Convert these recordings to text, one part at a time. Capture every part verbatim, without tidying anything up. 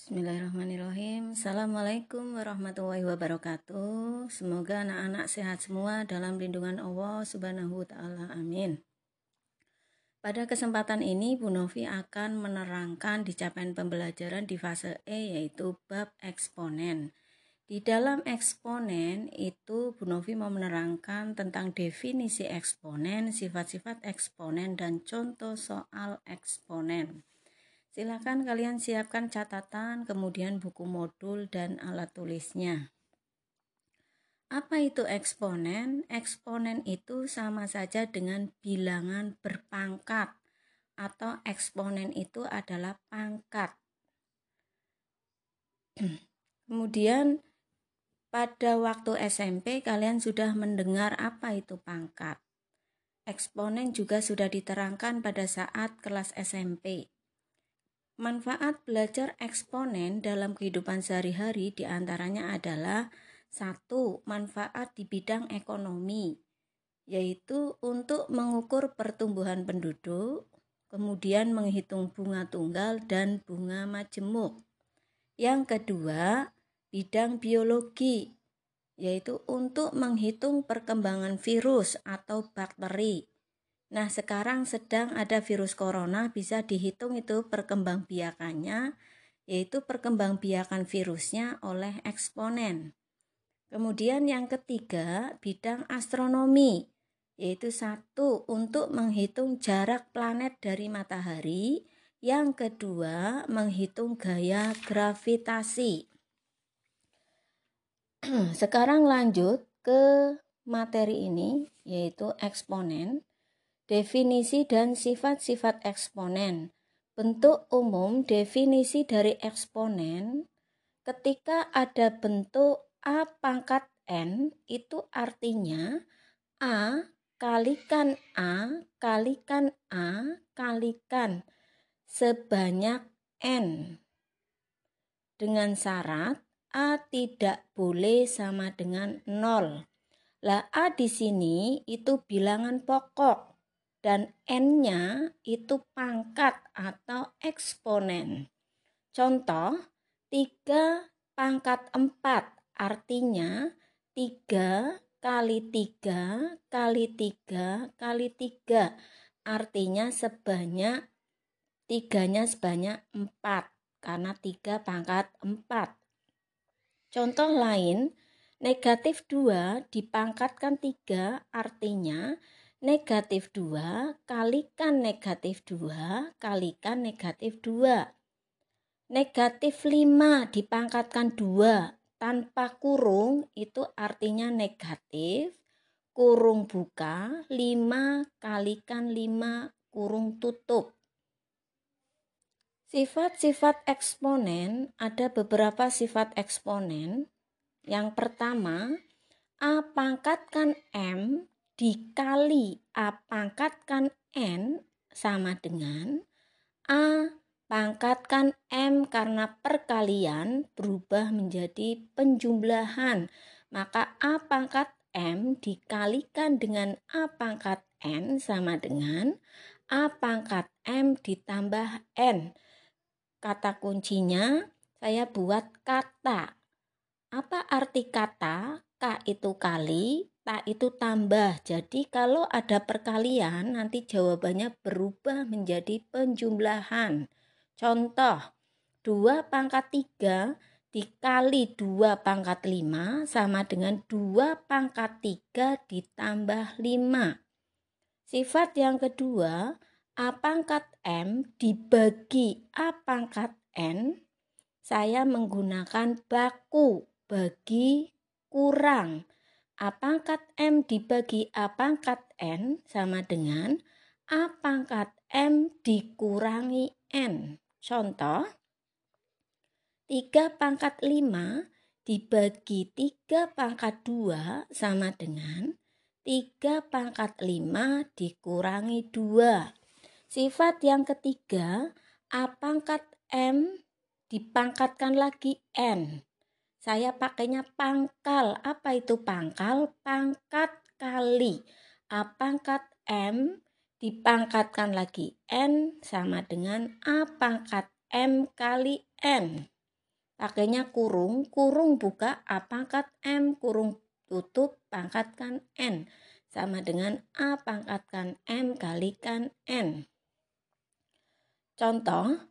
Bismillahirrahmanirrahim. Assalamualaikum warahmatullahi wabarakatuh. Semoga anak-anak sehat semua dalam lindungan Allah Subhanahu wa ta'ala. Amin. Pada kesempatan ini Bu Novi akan menerangkan di capaian pembelajaran di fase E, yaitu bab eksponen. Di dalam eksponen itu Bu Novi mau menerangkan tentang definisi eksponen, sifat-sifat eksponen, dan contoh soal eksponen. Silakan kalian siapkan catatan, kemudian buku modul dan alat tulisnya. Apa itu eksponen? Eksponen itu sama saja dengan bilangan berpangkat, atau eksponen itu adalah pangkat. Kemudian pada waktu S M P kalian sudah mendengar apa itu pangkat. Eksponen juga sudah diterangkan pada saat kelas S M P. Manfaat belajar eksponen dalam kehidupan sehari-hari diantaranya adalah satu. Manfaat di bidang ekonomi, yaitu untuk mengukur pertumbuhan penduduk, kemudian menghitung bunga tunggal dan bunga majemuk. Yang kedua, bidang biologi, yaitu untuk menghitung perkembangan virus atau bakteri. Nah, sekarang sedang ada virus corona, bisa dihitung itu perkembangbiakannya, yaitu perkembangbiakan virusnya oleh eksponen. Kemudian yang ketiga, bidang astronomi, yaitu satu, untuk menghitung jarak planet dari matahari. Yang kedua, menghitung gaya gravitasi. Sekarang lanjut ke materi ini, yaitu eksponen. Definisi dan sifat-sifat eksponen. Bentuk umum definisi dari eksponen. Ketika ada bentuk A pangkat N, itu artinya A kalikan A kalikan A kalikan sebanyak N. Dengan syarat A tidak boleh sama dengan nol. Lah A di sini itu bilangan pokok. Dan N-nya itu pangkat atau eksponen. Contoh, tiga pangkat empat, artinya tiga kali tiga kali tiga kali tiga, artinya sebanyak, tiga-nya sebanyak empat, karena tiga pangkat empat. Contoh lain, negatif dua dipangkatkan tiga, artinya negatif dua kalikan negatif dua kalikan negatif dua. Negatif lima dipangkatkan dua tanpa kurung, itu artinya negatif. Kurung buka, lima kalikan lima kurung tutup. Sifat-sifat eksponen, ada beberapa sifat eksponen. Yang pertama, A pangkatkan M dikali A pangkatkan N sama dengan A pangkatkan M, karena perkalian berubah menjadi penjumlahan. Maka A pangkat M dikalikan dengan A pangkat N sama dengan A pangkat M ditambah N. Kata kuncinya saya buat kata. Apa arti kata? K itu kali, ta itu tambah. Jadi kalau ada perkalian nanti jawabannya berubah menjadi penjumlahan. Contoh, dua pangkat tiga dikali dua pangkat lima sama dengan dua pangkat tiga ditambah lima. Sifat yang kedua, A pangkat M dibagi A pangkat N. Saya menggunakan baku bagi kurang. A pangkat M dibagi A pangkat N sama dengan A pangkat M dikurangi N. Contoh, tiga pangkat lima dibagi tiga pangkat dua sama dengan tiga pangkat lima dikurangi dua. Sifat yang ketiga, A pangkat M dipangkatkan lagi N. Saya pakainya pangkal. Apa itu pangkal? Pangkat kali. A pangkat M dipangkatkan lagi N sama dengan A pangkat M kali N. pakainya kurung, kurung buka A pangkat M, kurung tutup pangkatkan N. Sama dengan A pangkatkan M kalikan N. Contoh,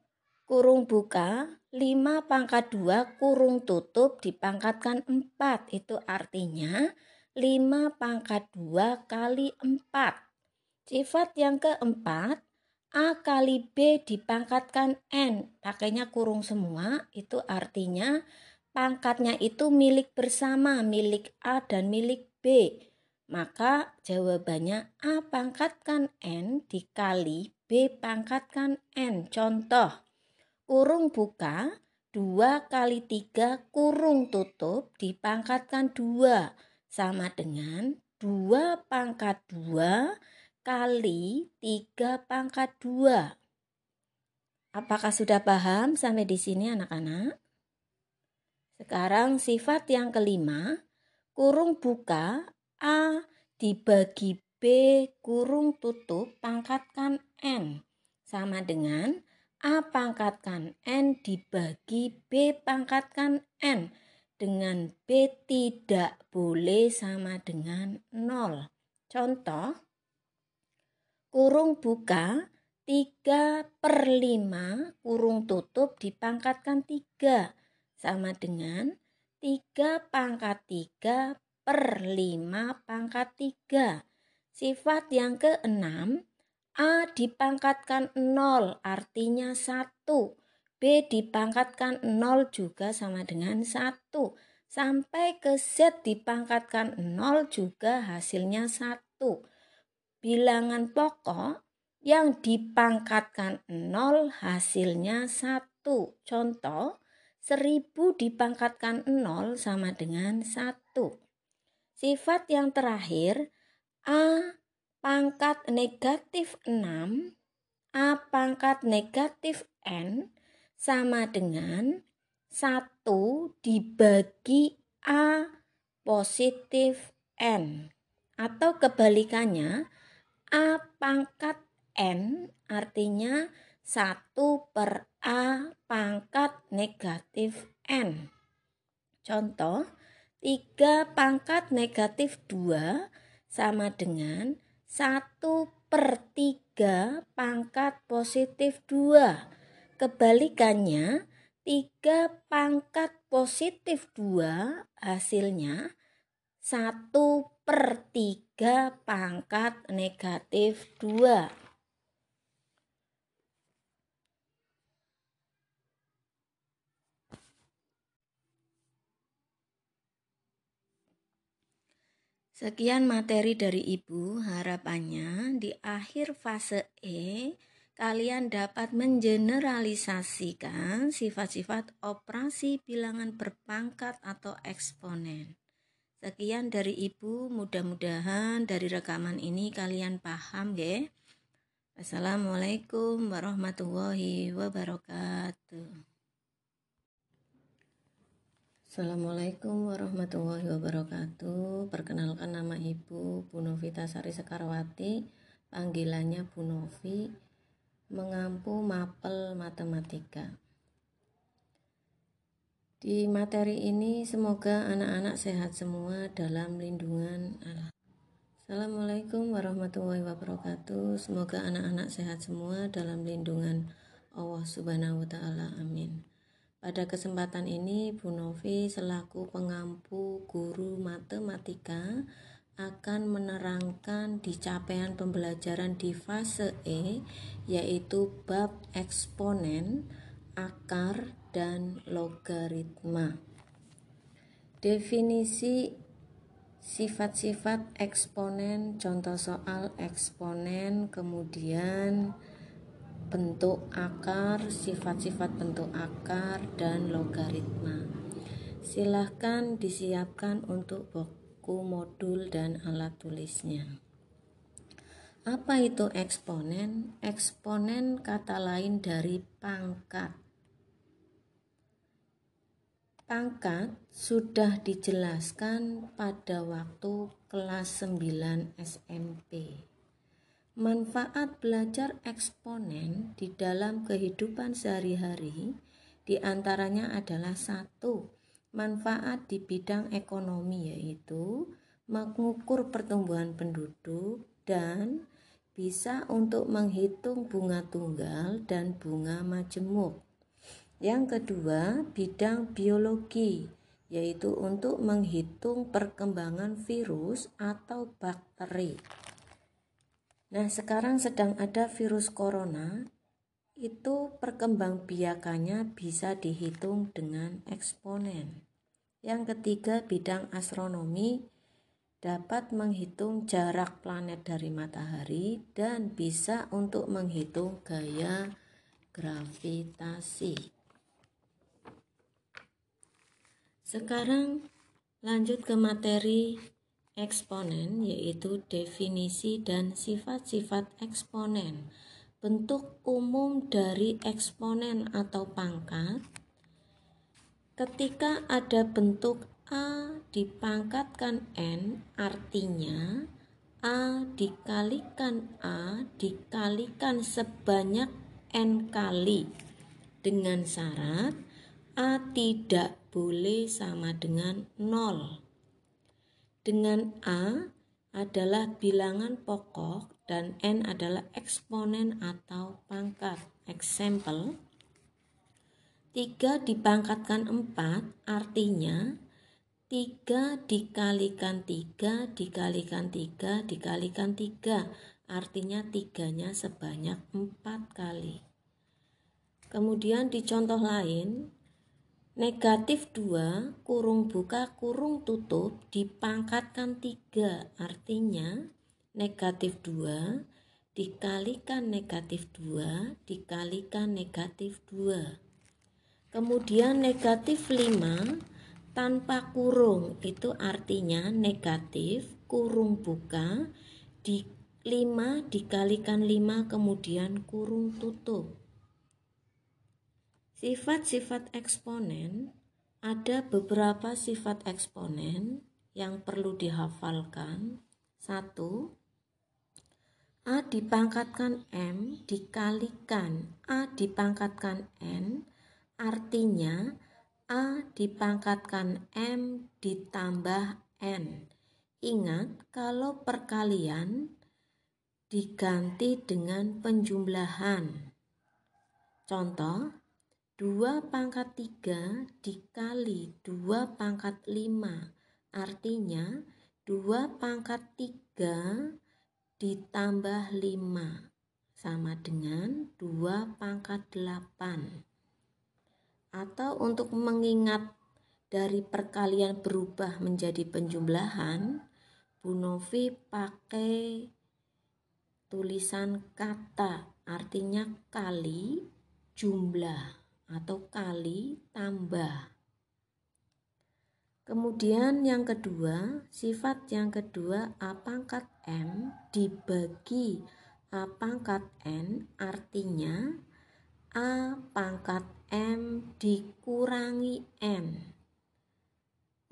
kurung buka lima pangkat dua kurung tutup dipangkatkan empat. Itu artinya lima pangkat dua kali empat. Sifat yang keempat, A kali B dipangkatkan N. Pakainya kurung semua, itu artinya pangkatnya itu milik bersama, milik A dan milik B. Maka jawabannya A pangkatkan N dikali B pangkatkan N. Contoh, kurung buka dua kali tiga kurung tutup dipangkatkan dua. Sama dengan dua pangkat dua kali tiga pangkat dua. Apakah sudah paham sampai di sini anak-anak? Sekarang sifat yang kelima, kurung buka A dibagi B kurung tutup pangkatkan N. Sama dengan A pangkatkan N dibagi B pangkatkan N. Dengan B tidak boleh sama dengan nol. Contoh, kurung buka tiga per lima kurung tutup dipangkatkan tiga. Sama dengan tiga pangkat tiga per lima pangkat tiga. Sifat yang keenam, A dipangkatkan nol artinya satu. B dipangkatkan nol juga sama dengan satu. Sampai ke Z dipangkatkan nol juga hasilnya satu. Bilangan pokok yang dipangkatkan nol hasilnya satu. Contoh, seribu dipangkatkan nol sama dengan satu. Sifat yang terakhir, A pangkat negatif enam, A pangkat negatif N sama dengan satu dibagi A positif N. Atau kebalikannya, A pangkat N artinya satu per A pangkat negatif N. Contoh, tiga pangkat negatif dua sama dengan satu per tiga pangkat positif dua. Kebalikannya, tiga pangkat positif dua hasilnya satu per tiga pangkat negatif dua. Sekian materi dari Ibu, harapannya di akhir fase E, kalian dapat mengeneralisasikan sifat-sifat operasi bilangan berpangkat atau eksponen. Sekian dari Ibu, mudah-mudahan dari rekaman ini kalian paham ya. Assalamualaikum warahmatullahi wabarakatuh. Assalamualaikum warahmatullahi wabarakatuh. Perkenalkan nama Ibu Bu Novi Tasari Sekarwati, panggilannya Bu Novi, mengampu mapel matematika. Di materi ini semoga anak-anak sehat semua dalam lindungan Allah. Assalamualaikum warahmatullahi wabarakatuh. Semoga anak-anak sehat semua dalam lindungan Allah Subhanahu wa taala. Amin. Pada kesempatan ini, Bu Novi selaku pengampu guru matematika akan menerangkan di capaian pembelajaran di fase E, yaitu bab eksponen, akar, dan logaritma. Definisi sifat-sifat eksponen, contoh soal eksponen, kemudian bentuk akar, sifat-sifat bentuk akar, dan logaritma. Silahkan disiapkan untuk buku modul dan alat tulisnya. Apa itu eksponen? Eksponen kata lain dari pangkat. Pangkat sudah dijelaskan pada waktu kelas sembilan S M P. Manfaat belajar eksponen di dalam kehidupan sehari-hari Di antaranya adalah satu, manfaat di bidang ekonomi, yaitu mengukur pertumbuhan penduduk dan bisa untuk menghitung bunga tunggal dan bunga majemuk. Yang kedua, bidang biologi, yaitu untuk menghitung perkembangan virus atau bakteri. Nah, sekarang sedang ada virus corona, itu perkembangbiakannya bisa dihitung dengan eksponen. Yang ketiga, bidang astronomi, dapat menghitung jarak planet dari matahari dan bisa untuk menghitung gaya gravitasi. Sekarang lanjut ke materi eksponen, yaitu definisi dan sifat-sifat eksponen, bentuk umum dari eksponen atau pangkat. Ketika ada bentuk A dipangkatkan N, artinya A dikalikan A dikalikan sebanyak N kali, dengan syarat A tidak boleh sama dengan nol. Dengan A adalah bilangan pokok dan N adalah eksponen atau pangkat. Example, tiga dipangkatkan empat, artinya tiga dikalikan tiga dikalikan tiga dikalikan tiga, artinya tiganya sebanyak empat kali. Kemudian di contoh lain, negatif dua kurung buka kurung tutup dipangkatkan tiga, artinya negatif dua dikalikan negatif dua dikalikan negatif dua. Kemudian negatif lima tanpa kurung, itu artinya negatif kurung buka di lima dikalikan lima kemudian kurung tutup. Sifat-sifat eksponen, ada beberapa sifat eksponen yang perlu dihafalkan. Satu, A dipangkatkan M dikalikan A dipangkatkan N, artinya A dipangkatkan M ditambah N. Ingat, kalau perkalian diganti dengan penjumlahan. Contoh, dua pangkat tiga dikali dua pangkat lima, artinya dua pangkat tiga ditambah lima sama dengan dua pangkat delapan. Atau untuk mengingat dari perkalian berubah menjadi penjumlahan, Bu Novi pakai tulisan kata, artinya kali jumlah atau kali tambah. Kemudian yang kedua, sifat yang kedua, A pangkat M dibagi A pangkat N, artinya A pangkat M dikurangi N.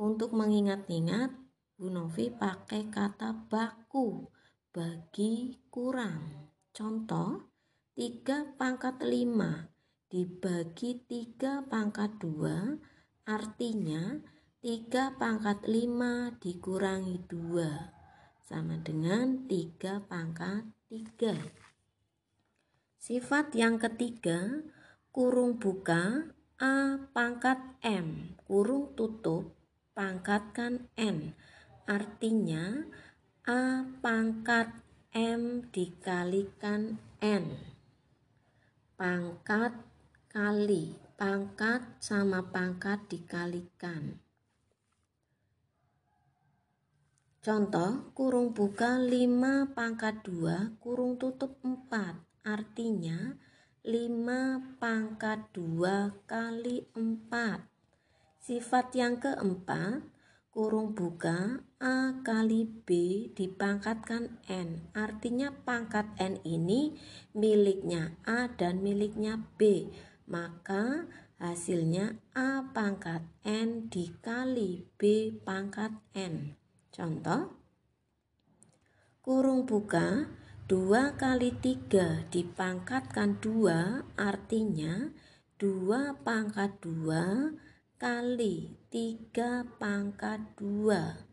Untuk mengingat-ingat, Bu Novi pakai kata baku, bagi kurang. Contoh, tiga pangkat lima dibagi tiga pangkat dua, artinya tiga pangkat lima dikurangi dua sama dengan tiga pangkat tiga. Sifat yang ketiga, kurung buka A pangkat M kurung tutup pangkatkan N, artinya A pangkat M dikalikan N. Pangkat kali, pangkat sama pangkat dikalikan. Contoh, kurung buka lima pangkat dua kurung tutup empat, artinya lima pangkat dua kali empat. Sifat yang keempat, kurung buka A kali B dipangkatkan N, artinya pangkat N ini miliknya A dan miliknya B, maka hasilnya A pangkat N dikali B pangkat N. Contoh, kurung buka dua kali tiga dipangkatkan dua, artinya dua pangkat dua kali tiga pangkat dua.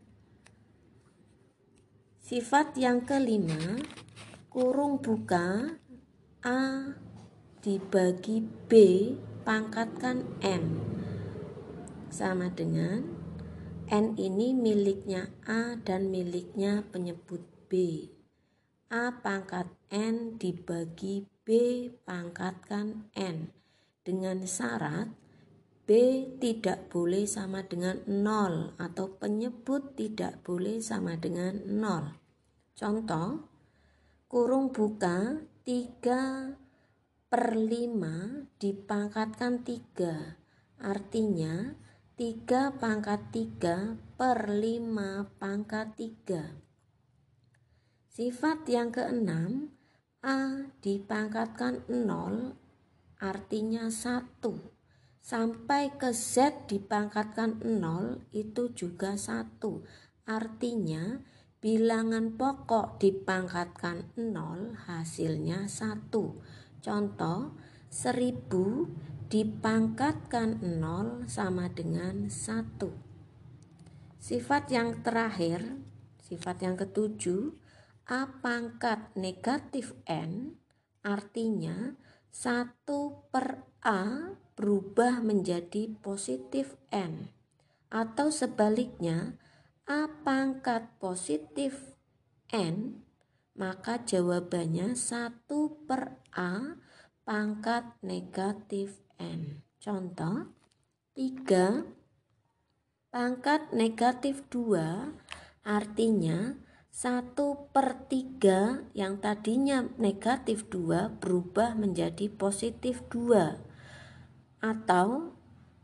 Sifat yang kelima, kurung buka A dibagi B pangkatkan N sama dengan N ini miliknya A dan miliknya penyebut B. A pangkat N dibagi B pangkatkan N dengan syarat B tidak boleh sama dengan nol atau penyebut tidak boleh sama dengan nol. Contoh, kurung buka tiga per lima dipangkatkan tiga. Artinya tiga pangkat tiga per lima pangkat tiga. Sifat yang keenam, A dipangkatkan nol artinya satu. Sampai ke Z dipangkatkan nol itu juga satu. Artinya bilangan pokok dipangkatkan nol hasilnya satu. Contoh, seribu dipangkatkan nol sama dengan satu. Sifat yang terakhir, sifat yang ketujuh, A pangkat negatif N artinya satu per A berubah menjadi positif N, atau sebaliknya A pangkat positif N, maka jawabannya satu per A pangkat negatif N. Contoh, tiga pangkat negatif dua artinya satu per tiga yang tadinya negatif dua berubah menjadi positif dua. Atau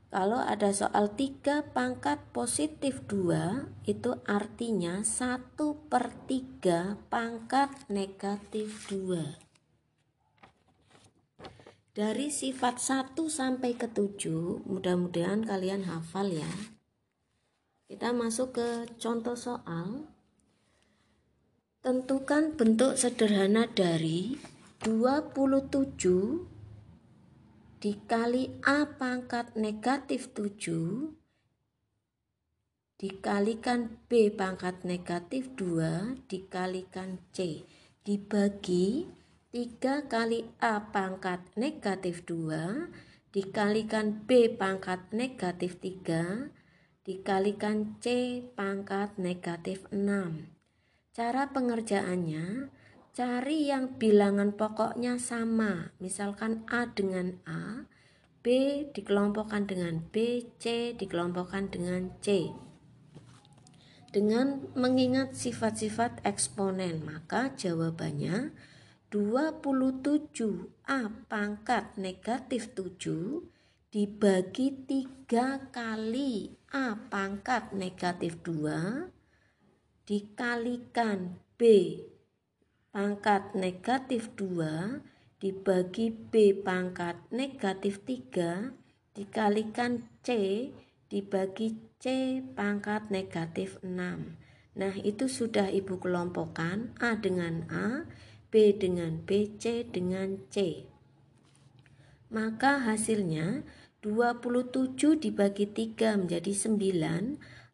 kalau ada soal tiga pangkat positif dua itu artinya satu per tiga pangkat negatif dua. Dari sifat satu sampai ke tujuh, mudah-mudahan kalian hafal ya. Kita masuk ke contoh soal. Tentukan bentuk sederhana dari dua puluh tujuh dikali A pangkat negatif tujuh dikalikan B pangkat negatif dua dikalikan C dibagi tiga kali A pangkat negatif dua dikalikan B pangkat negatif tiga dikalikan C pangkat negatif enam. Cara pengerjaannya, cari yang bilangan pokoknya sama, misalkan A dengan A, B dikelompokkan dengan B, C dikelompokkan dengan C. Dengan mengingat sifat-sifat eksponen, maka jawabannya dua puluh tujuh A pangkat negatif tujuh dibagi tiga kali A pangkat negatif dua dikalikan B pangkat negatif dua dibagi B pangkat negatif tiga dikalikan C dibagi C pangkat negatif enam. Nah, itu sudah Ibu kelompokkan A dengan A, B dengan B, C dengan C. Maka hasilnya dua puluh tujuh dibagi tiga menjadi sembilan,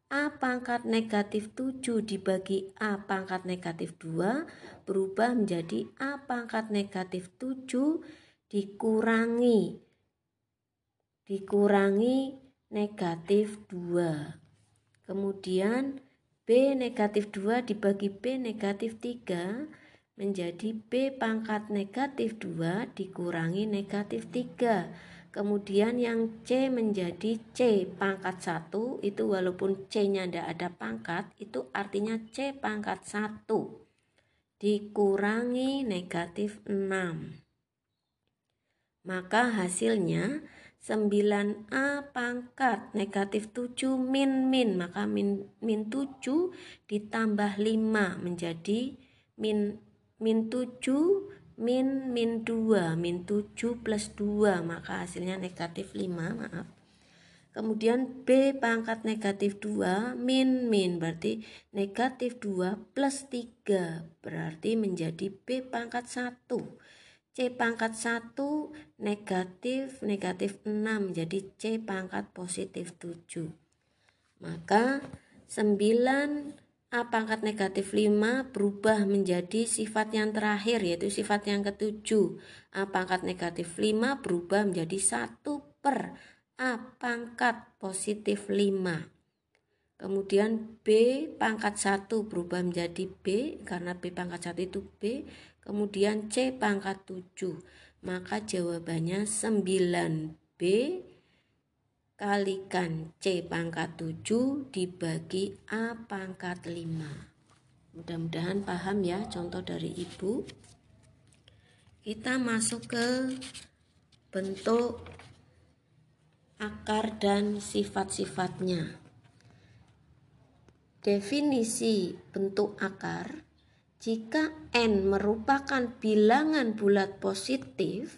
A pangkat negatif tujuh dibagi A pangkat negatif dua berubah menjadi A pangkat negatif tujuh dikurangi dikurangi negatif dua. Kemudian B negatif dua dibagi B negatif tiga menjadi B pangkat negatif dua dikurangi negatif tiga. Kemudian yang C menjadi C pangkat satu, itu walaupun C-nya tidak ada pangkat, itu artinya C pangkat satu dikurangi negatif enam. Maka hasilnya sembilan A pangkat negatif tujuh min min, maka min, min tujuh ditambah lima menjadi min, min tujuh min min dua, min tujuh plus dua, maka hasilnya negatif lima, maaf. Kemudian B pangkat negatif dua min min, berarti negatif dua plus tiga, berarti menjadi B pangkat satu. C C pangkat satu negatif negatif enam, jadi C pangkat positif tujuh. Maka sembilan A pangkat negatif lima berubah menjadi sifat yang terakhir, yaitu sifat yang ketujuh. A pangkat negatif lima berubah menjadi satu per A pangkat positif lima. Kemudian B pangkat satu berubah menjadi B, karena B pangkat satu itu B. Kemudian C pangkat tujuh. Maka jawabannya sembilan B kalikan C pangkat tujuh dibagi A pangkat lima. Mudah-mudahan paham ya contoh dari Ibu. Kita masuk ke bentuk akar dan sifat-sifatnya. Definisi bentuk akar, jika N merupakan bilangan bulat positif,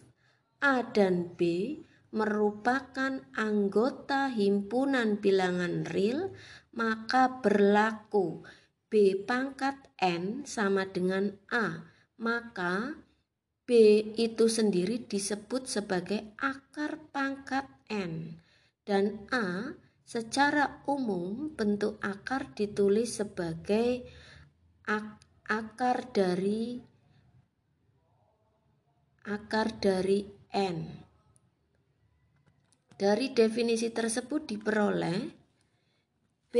A dan B merupakan anggota himpunan bilangan real, maka berlaku B pangkat N sama dengan A, maka B itu sendiri disebut sebagai akar pangkat N, dan A secara umum bentuk akar ditulis sebagai ak akar dari akar dari N. Dari definisi tersebut diperoleh B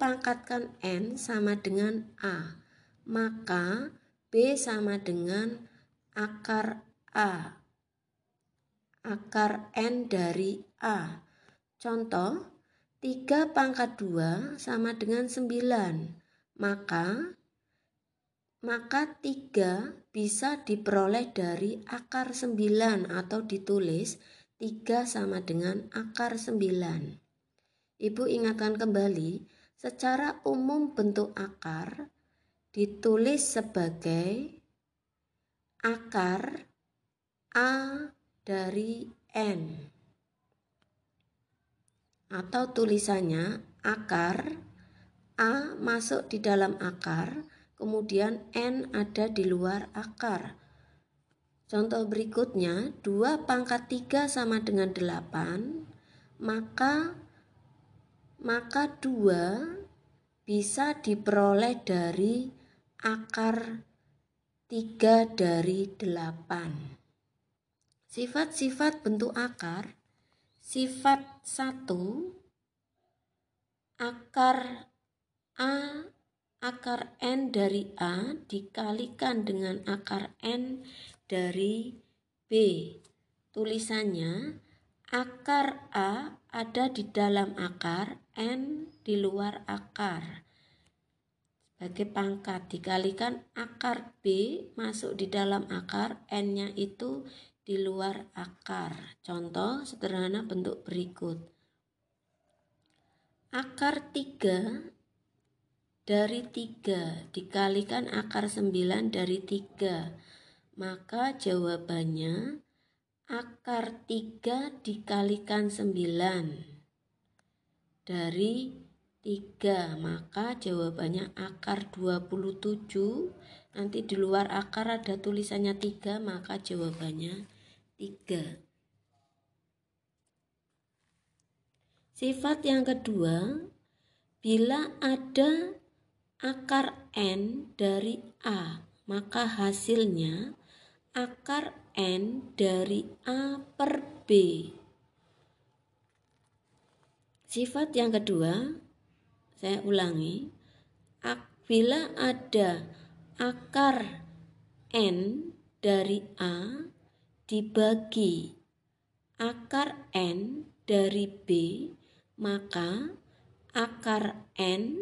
pangkatkan N sama dengan A, maka B sama dengan akar A, akar N dari A. Contoh, tiga pangkat dua sama dengan sembilan, maka, maka tiga bisa diperoleh dari akar sembilan atau ditulis tiga sama dengan akar sembilan. Ibu ingatkan kembali, secara umum bentuk akar ditulis sebagai akar A dari N, atau tulisannya akar A masuk di dalam akar, kemudian N ada di luar akar. Contoh berikutnya, dua pangkat tiga sama dengan delapan, maka maka dua bisa diperoleh dari akar tiga dari delapan. Sifat-sifat bentuk akar. Sifat satu, akar A, akar N dari A dikalikan dengan akar N dari B. Tulisannya akar A ada di dalam akar, N di luar akar. Sebagai pangkat dikalikan akar B masuk di dalam akar, N-nya itu di luar akar. Contoh sederhana bentuk berikut. Akar tiga dari tiga dikalikan akar sembilan dari tiga. Maka jawabannya akar tiga dikalikan sembilan dari tiga. Maka jawabannya akar dua puluh tujuh. Nanti di luar akar ada tulisannya tiga, maka jawabannya tiga. Sifat yang kedua, bila ada akar N dari A, maka hasilnya akar N dari A per B. Sifat yang kedua, saya ulangi, bila ada akar N dari A dibagi akar N dari B, maka akar N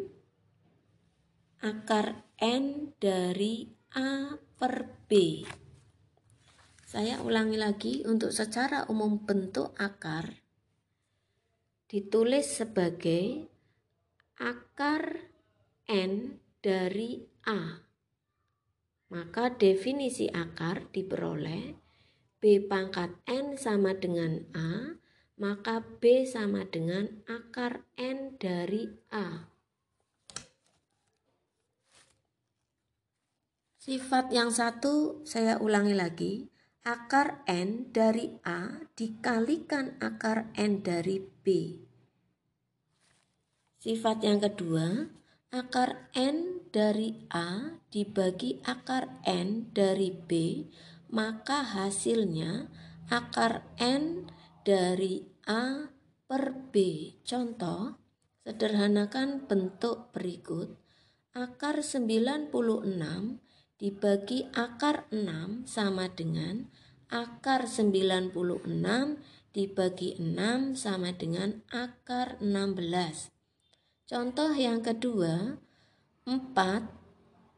akar N dari A per B. Saya ulangi lagi, untuk secara umum bentuk akar ditulis sebagai akar N dari A. Maka definisi akar diperoleh B pangkat N sama dengan A, maka B sama dengan akar N dari A. Sifat yang satu saya ulangi lagi, akar N dari A dikalikan akar N dari B. Sifat yang kedua, akar N dari A dibagi akar N dari B, maka hasilnya akar N dari A per B. Contoh, sederhanakan bentuk berikut. Akar sembilan puluh enam dibagi akar enam sama dengan akar sembilan puluh enam dibagi enam sama dengan akar enam belas. Contoh yang kedua, empat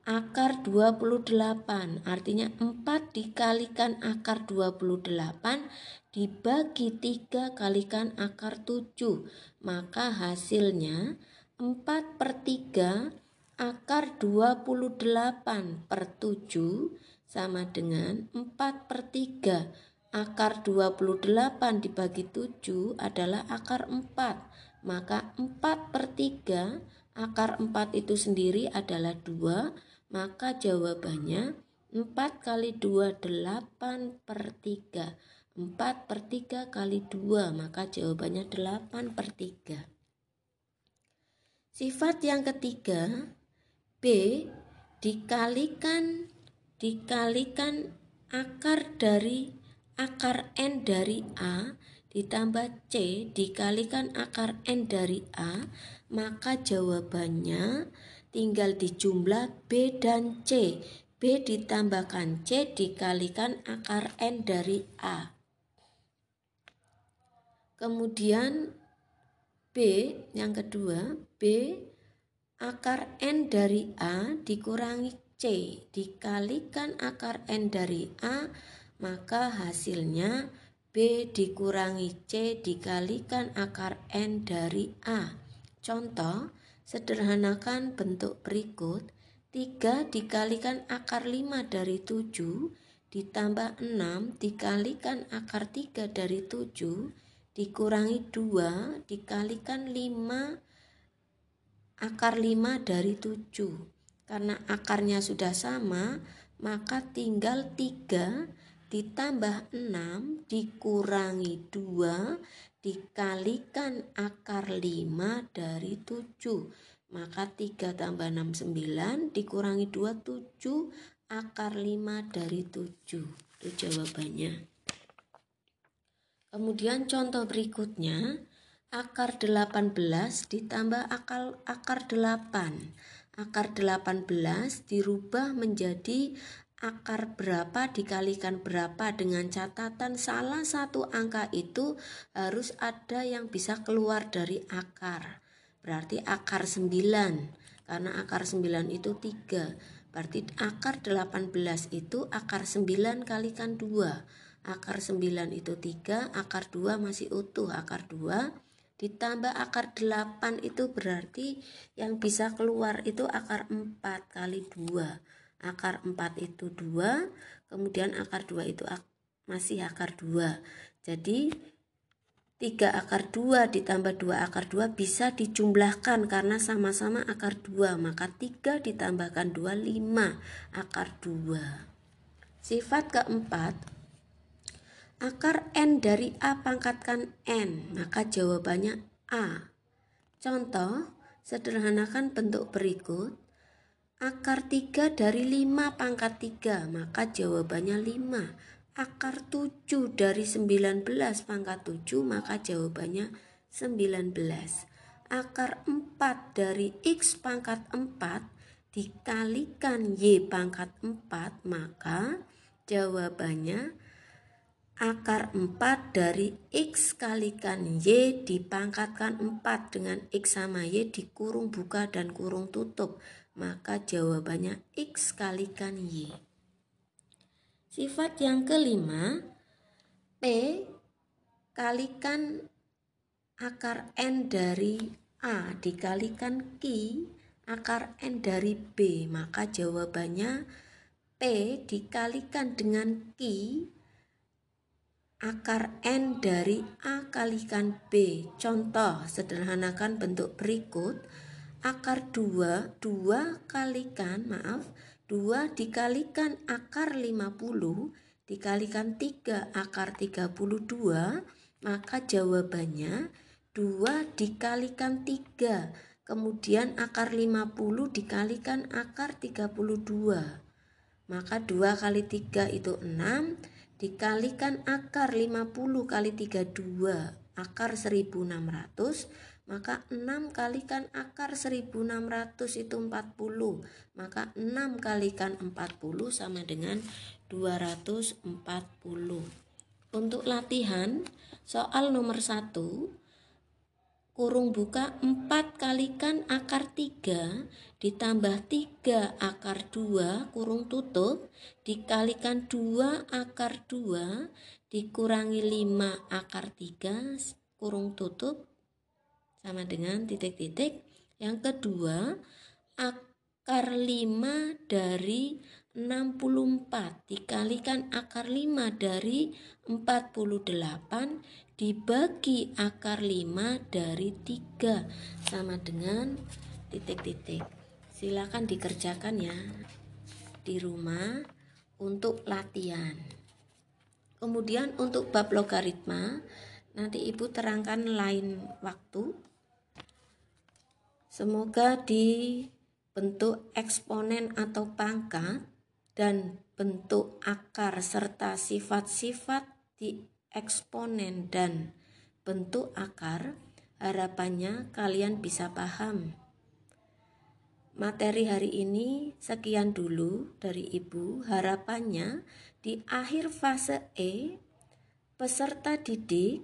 akar dua puluh delapan, artinya empat dikalikan akar dua puluh delapan dibagi tiga kalikan akar tujuh, maka hasilnya empat per tiga akar dua puluh delapan per tujuh sama dengan empat per tiga akar dua puluh delapan dibagi tujuh adalah akar empat, maka empat per tiga akar empat itu sendiri adalah dua, maka jawabannya empat kali dua delapan per tiga, empat per tiga kali dua, maka jawabannya delapan per tiga. Sifat yang ketiga, B dikalikan dikalikan akar dari akar N dari A ditambah C dikalikan akar N dari A, maka jawabannya tinggal dijumlah B dan C. B ditambahkan C dikalikan akar N dari A. Kemudian B yang kedua, B akar N dari A dikurangi C dikalikan akar N dari A, maka hasilnya B dikurangi C dikalikan akar N dari A. Contoh, sederhanakan bentuk berikut. tiga dikalikan akar lima dari tujuh ditambah enam dikalikan akar tiga dari tujuh dikurangi dua dikalikan lima akar lima dari tujuh. Karena akarnya sudah sama, maka tinggal tiga ditambah enam dikurangi dua dikalikan akar lima dari tujuh. Maka tiga tambah enam sembilan dikurangi dua tujuh akar lima dari tujuh. Itu jawabannya. Kemudian contoh berikutnya, akar delapan belas ditambah akar, akar delapan. Akar delapan belas dirubah menjadi akar berapa dikalikan berapa dengan catatan salah satu angka itu harus ada yang bisa keluar dari akar. Berarti akar sembilan, karena akar sembilan itu tiga. Berarti akar delapan belas itu akar sembilan kalikan dua. Akar sembilan itu tiga, akar dua masih utuh, akar dua. Ditambah akar delapan itu berarti yang bisa keluar itu akar empat kali dua. Akar empat itu dua, kemudian akar dua itu ak masih akar dua. Jadi tiga akar dua ditambah dua akar dua bisa dijumlahkan karena sama-sama akar dua. Maka tiga ditambahkan dua, lima akar dua. Sifat keempat, akar N dari A pangkatkan N, maka jawabannya A. Contoh, sederhanakan bentuk berikut. Akar tiga dari lima pangkat tiga, maka jawabannya lima. Akar tujuh dari sembilan belas pangkat tujuh, maka jawabannya sembilan belas. Akar empat dari X pangkat empat dikalikan Y pangkat empat, maka jawabannya akar empat dari X kalikan Y dipangkatkan empat dengan X sama Y dikurung buka dan kurung tutup, maka jawabannya X kalikan Y. Sifat yang kelima, P kalikan akar N dari A dikalikan Q akar N dari B, maka jawabannya P dikalikan dengan Q akar N dari A kalikan B. Contoh, sederhanakan bentuk berikut. Akar dua, dua kalikan, maaf, dua dikalikan akar lima puluh dikalikan tiga akar tiga puluh dua, maka jawabannya dua dikalikan tiga, kemudian akar lima puluh dikalikan akar tiga puluh dua. Maka dua kali tiga itu enam, dikalikan akar lima puluh kali tiga, dua, akar seribu enam ratus, maka enam kalikan akar seribu enam ratus itu empat puluh, maka enam kalikan empat puluh sama dengan dua ratus empat puluh. Untuk latihan soal nomor satu, kurung buka empat kalikan akar tiga ditambah tiga akar dua kurung tutup dikalikan dua akar dua dikurangi lima akar tiga kurung tutup sama dengan titik-titik. Yang kedua, akar lima dari enam puluh empat dikalikan akar lima dari empat puluh delapan dibagi akar lima dari tiga sama dengan titik-titik. Silakan dikerjakan ya di rumah untuk latihan. Kemudian untuk bab logaritma nanti Ibu terangkan lain waktu. Semoga di bentuk eksponen atau pangkat dan bentuk akar serta sifat-sifat di eksponen dan bentuk akar, harapannya kalian bisa paham. Materi hari ini sekian dulu dari Ibu. Harapannya di akhir fase E, peserta didik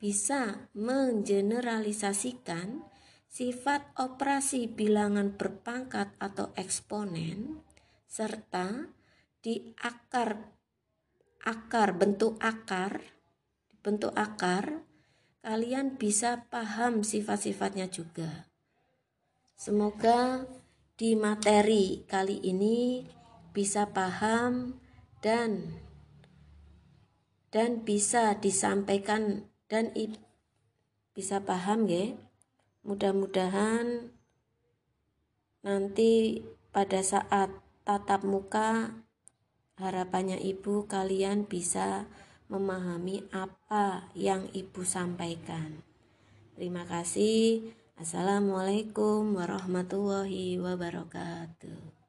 bisa menggeneralisasikan sifat operasi bilangan berpangkat atau eksponen serta di akar akar bentuk akar bentuk akar kalian bisa paham sifat-sifatnya juga. Semoga di materi kali ini bisa paham dan dan bisa disampaikan dan bisa paham ya. Mudah-mudahan nanti pada saat tatap muka, harapannya Ibu kalian bisa memahami apa yang Ibu sampaikan. Terima kasih. Assalamualaikum warahmatullahi wabarakatuh.